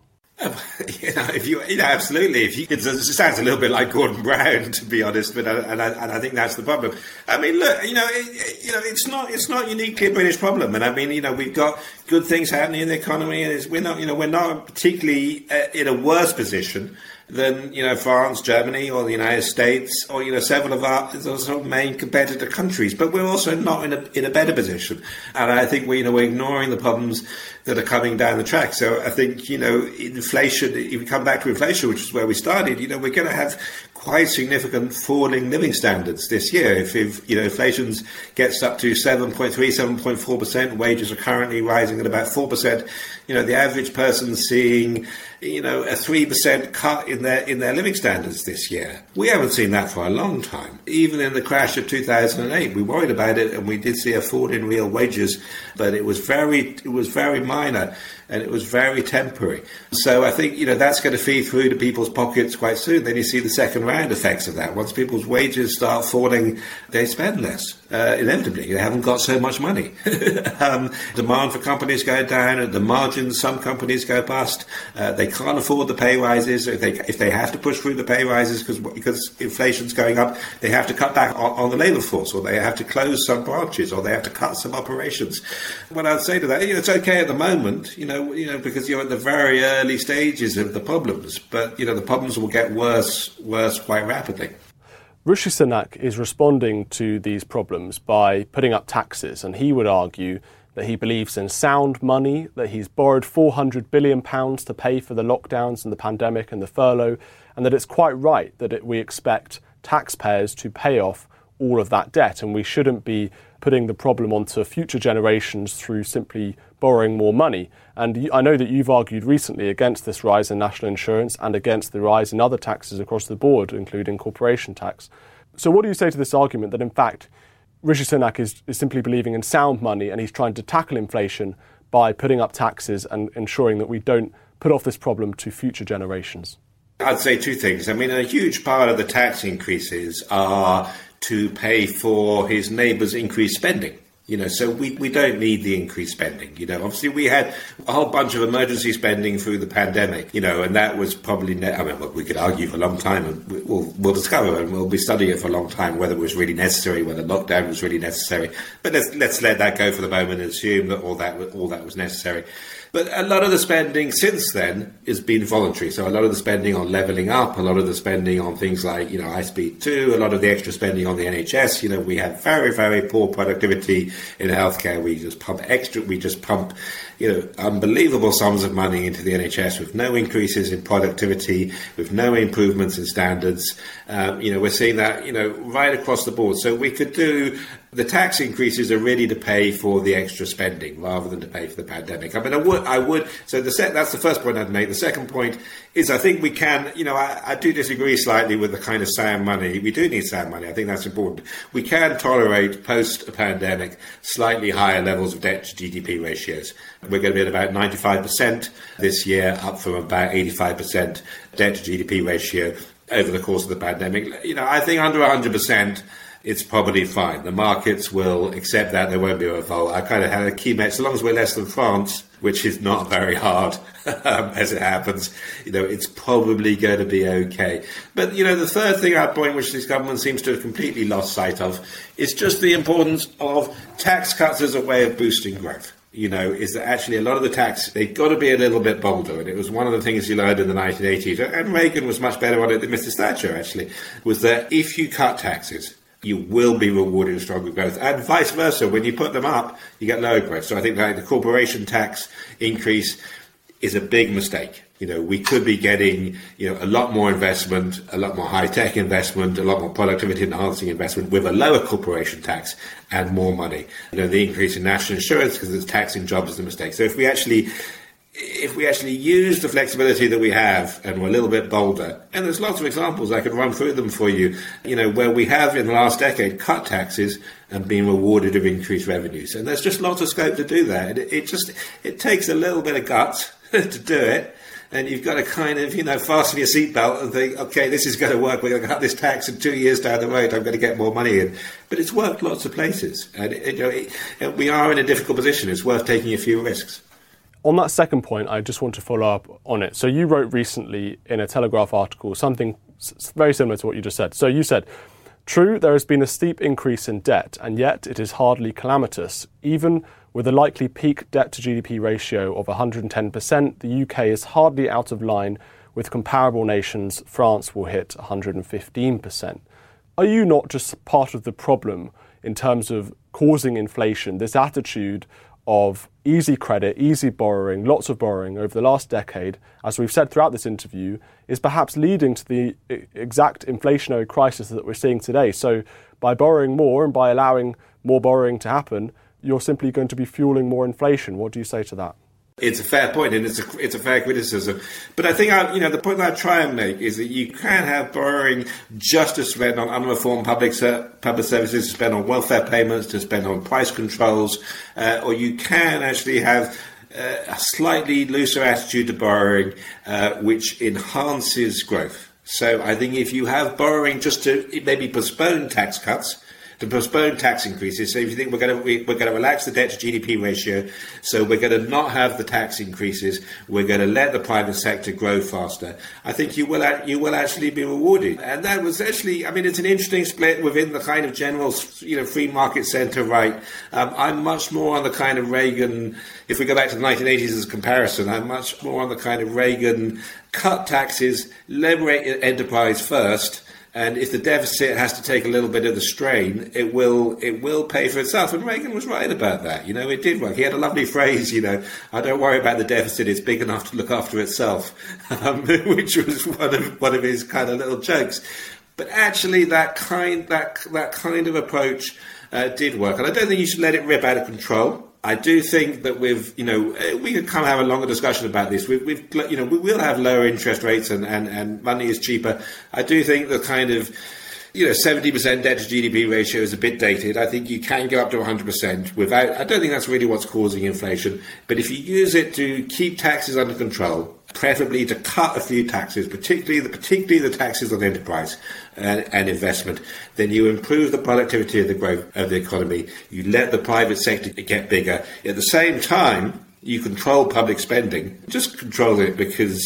You know, if you, you know, absolutely. If you, it sounds a little bit like Gordon Brown, to be honest, but I, and, I, and I think that's the problem. I mean, look, you know, it, you know, it's not it's not uniquely a British problem, and I mean, you know, we've got good things happening in the economy, and it's, we're not, you know, we're not particularly uh, in a worse position than, you know, France, Germany, or the United States, or, you know, several of our sort of main competitor countries. But we're also not in a in a better position, and I think we, you know, we're ignoring the problems that are coming down the track. So I think, you know, inflation. If we come back to inflation, which is where we started, you know, we're going to have quite significant falling living standards this year. If, if you know, inflation gets up to seven point three, seven point four percent, wages are currently rising at about four percent. You know, the average person seeing, you know, a three percent cut in their in their living standards this year. We haven't seen that for a long time. Even in the crash of two thousand eight, we worried about it, and we did see a fall in real wages, but it was very it was very minor, and it was very temporary. So I think, you know, that's going to feed through to people's pockets quite soon. Then you see the second round effects of that. Once people's wages start falling, they spend less. Uh, inevitably, they haven't got so much money. um, demand for companies go down, at the margins, some companies go bust. Uh, they can't afford the pay rises. If they if they have to push through the pay rises because because inflation's going up, they have to cut back on, on the labour force, or they have to close some branches, or they have to cut some operations. What I'd say to that, you know, it's okay at the moment, you know, you know, because you're at the very early stages of the problems, but you know, the problems will get worse, worse quite rapidly. Rishi Sunak is responding to these problems by putting up taxes, and he would argue that he believes in sound money, that he's borrowed four hundred billion pounds to pay for the lockdowns and the pandemic and the furlough, and that it's quite right that it, we expect taxpayers to pay off all of that debt, and we shouldn't be putting the problem onto future generations through simply borrowing more money. And I know that you've argued recently against this rise in national insurance and against the rise in other taxes across the board, including corporation tax. So what do you say to this argument that, in fact, Rishi Sunak is, is simply believing in sound money, and he's trying to tackle inflation by putting up taxes and ensuring that we don't put off this problem to future generations? I'd say two things. I mean, a huge part of the tax increases are to pay for his neighbours' increased spending. You know, so we, we don't need the increased spending. You know, obviously we had a whole bunch of emergency spending through the pandemic, you know, and that was probably, ne- I mean, well, we could argue for a long time, and we'll, we'll discover, and we'll be studying it for a long time, whether it was really necessary, whether lockdown was really necessary. But let's let's let that go for the moment and assume that all that all that was necessary. But a lot of the spending since then has been voluntary. So a lot of the spending on levelling up, a lot of the spending on things like, you know, high speed two, a lot of the extra spending on the N H S. You know, we have very, very poor productivity in healthcare. We just pump extra, we just pump, you know, unbelievable sums of money into the N H S with no increases in productivity, with no improvements in standards. Um, you know, we're seeing that, you know, right across the board. So we could do... The tax increases are really to pay for the extra spending rather than to pay for the pandemic. I mean, I would, I would. So the set, that's the first point I'd make. The second point is I think we can, you know, I, I do disagree slightly with the kind of sound money. We do need sound money. I think that's important. We can tolerate post-pandemic slightly higher levels of debt to G D P ratios. We're going to be at about ninety-five percent this year, up from about eighty-five percent debt to G D P ratio over the course of the pandemic. You know, I think under one hundred percent. It's probably fine. The markets will accept that. There won't be a revolt. I kind of had a key match. So long as we're less than France, which is not very hard as it happens, you know, it's probably going to be okay. But, you know, the third thing I'd point, which this government seems to have completely lost sight of, is just the importance of tax cuts as a way of boosting growth. You know, is that actually a lot of the tax, they've got to be a little bit bolder. And it was one of the things you learned in the nineteen eighties, and Reagan was much better on it than Missus Thatcher, actually, was that if you cut taxes, you will be rewarded with stronger growth, and vice versa. When you put them up, you get lower growth. So I think like the corporation tax increase is a big mistake. You know, we could be getting, you know, a lot more investment, a lot more high-tech investment, a lot more productivity-enhancing investment with a lower corporation tax and more money. You know, the increase in national insurance because it's taxing jobs is a mistake. So if we actually if we actually use the flexibility that we have and we're a little bit bolder, and there's lots of examples, I can run through them for you, you know, where we have in the last decade cut taxes and been rewarded with increased revenues. And there's just lots of scope to do that. It, it just, it takes a little bit of guts to do it. And you've got to kind of, you know, fasten your seatbelt and think, okay, this is going to work. We're going to cut this tax, and two years down the road, I'm going to get more money in. But it's worked lots of places. And, it, you know, it, it, we are in a difficult position. It's worth taking a few risks. On that second point, I just want to follow up on it. So you wrote recently in a Telegraph article something very similar to what you just said. So you said, true, there has been a steep increase in debt, and yet it is hardly calamitous. Even with a likely peak debt-to-G D P ratio of one hundred ten percent, the U K is hardly out of line with comparable nations. France will hit one hundred fifteen percent. Are you not just part of the problem in terms of causing inflation, this attitude of easy credit, easy borrowing, lots of borrowing over the last decade, as we've said throughout this interview, is perhaps leading to the exact inflationary crisis that we're seeing today. So by borrowing more and by allowing more borrowing to happen, you're simply going to be fueling more inflation. What do you say to that? It's a fair point, and it's a, it's a fair criticism. But I think, I, you know, the point that I try and make is that you can have borrowing just to spend on unreformed public ser- public services, to spend on welfare payments, to spend on price controls, uh, or you can actually have uh, a slightly looser attitude to borrowing, uh, which enhances growth. So I think if you have borrowing just to maybe postpone tax cuts, to postpone tax increases. So if you think we're going to we, we're going to relax the debt to G D P ratio, so we're going to not have the tax increases, we're going to let the private sector grow faster, I think you will you will actually be rewarded. And that was actually, I mean, it's an interesting split within the kind of general, you know, free market centre right. Um, I'm much more on the kind of Reagan. If we go back to the nineteen eighties as a comparison, I'm much more on the kind of Reagan cut taxes, liberate enterprise first. And if the deficit has to take a little bit of the strain, it will it will pay for itself. And Reagan was right about that. You know, it did work. He had a lovely phrase, you know, I don't worry about the deficit, it's big enough to look after itself, um, which was one of one of his kind of little jokes. But actually, that kind that that kind of approach uh, did work. And I don't think you should let it rip out of control. I do think that we've, you know, we could come have a longer discussion about this. We've, we've you know, we will have lower interest rates and, and, and money is cheaper. I do think the kind of, you know, seventy percent debt to G D P ratio is a bit dated. I think you can go up to one hundred percent without, I don't think that's really what's causing inflation. But if you use it to keep taxes under control, preferably to cut a few taxes, particularly the particularly the taxes on enterprise and, and investment, then you improve the productivity of the growth of the economy. You let the private sector get bigger. At the same time, you control public spending. Just control it, because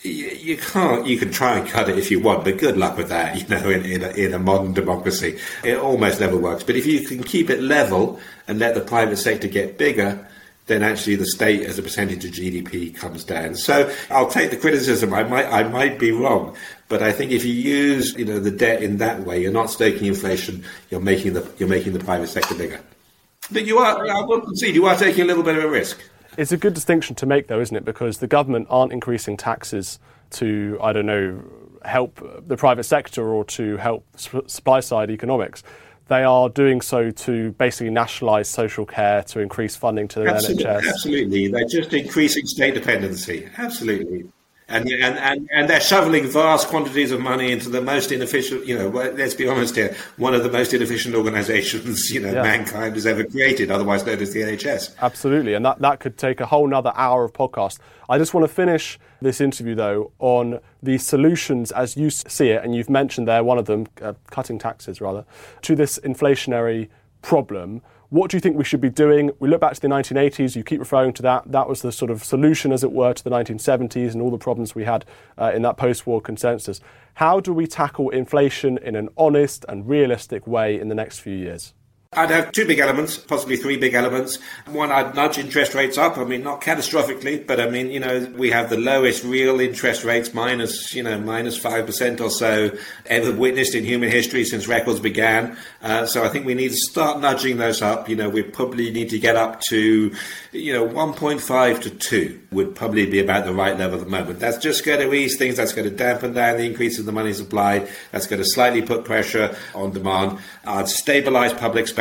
you, you can't. You can try and cut it if you want, but good luck with that. You know, in in a, in a modern democracy, it almost never works. But if you can keep it level and let the private sector get bigger, then actually the state as a percentage of G D P comes down. So I'll take the criticism. I might I might be wrong, but I think if you use, you know, the debt in that way, you're not stoking inflation. You're making the you're making the private sector bigger. But you are, I will concede, you are taking a little bit of a risk. It's a good distinction to make, though, isn't it? Because the government aren't increasing taxes to, I don't know, help the private sector or to help supply side economics. They are doing so to basically nationalise social care, to increase funding to the absolutely, N H S. Absolutely. They're just increasing state dependency. Absolutely. And, and and and they're shoveling vast quantities of money into the most inefficient, you know, let's be honest here, one of the most inefficient organisations, you know, yeah. mankind has ever created, otherwise known as the N H S. Absolutely. And that, that could take a whole nother hour of podcast. I just want to finish this interview, though, on the solutions as you see it, and you've mentioned there one of them, uh, cutting taxes rather, to this inflationary problem. What do you think we should be doing? We look back to the nineteen eighties, you keep referring to that. That was the sort of solution, as it were, to the nineteen seventies and all the problems we had uh, in that post-war consensus. How do we tackle inflation in an honest and realistic way in the next few years? I'd have two big elements, possibly three big elements. One, I'd nudge interest rates up. I mean, not catastrophically, but I mean, you know, we have the lowest real interest rates, minus, you know, minus five percent or so ever witnessed in human history since records began. Uh, so I think we need to start nudging those up. You know, we probably need to get up to, you know, one point five to two would probably be about the right level at the moment. That's just going to ease things. That's going to dampen down the increase in the money supply. That's going to slightly put pressure on demand. I'd stabilise public spending.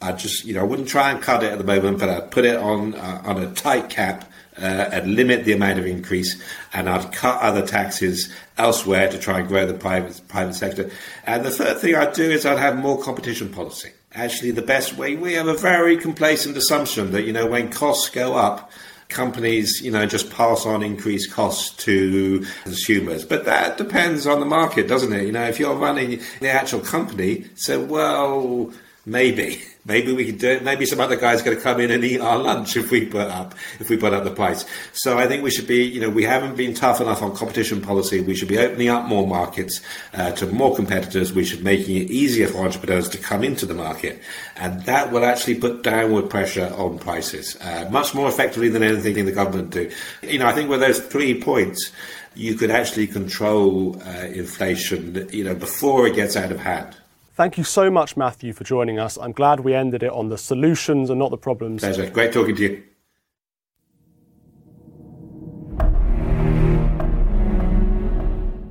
I just, you know, I wouldn't try and cut it at the moment, but I'd put it on uh, on a tight cap uh, and limit the amount of increase, and I'd cut other taxes elsewhere to try and grow the private private sector. And the third thing I'd do is I'd have more competition policy. Actually, the best way, we have a very complacent assumption that, you know, when costs go up, companies, you know, just pass on increased costs to consumers. But that depends on the market, doesn't it? You know, if you're running the actual company, so, well, maybe. Maybe we can do it. Maybe some other guy's going to come in and eat our lunch if we put up, if we put up the price. So I think we should be, you know, we haven't been tough enough on competition policy. We should be opening up more markets uh, to more competitors. We should be making it easier for entrepreneurs to come into the market. And that will actually put downward pressure on prices, uh, much more effectively than anything the government do. You know, I think with those three points, you could actually control uh, inflation, you know, before it gets out of hand. Thank you so much, Matthew, for joining us. I'm glad we ended it on the solutions and not the problems. Pleasure. Great talking to you.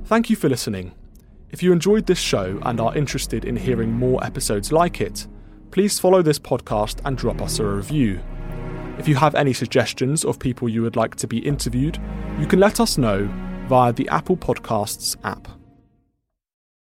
Thank you for listening. If you enjoyed this show and are interested in hearing more episodes like it, please follow this podcast and drop us a review. If you have any suggestions of people you would like to be interviewed, you can let us know via the Apple Podcasts app.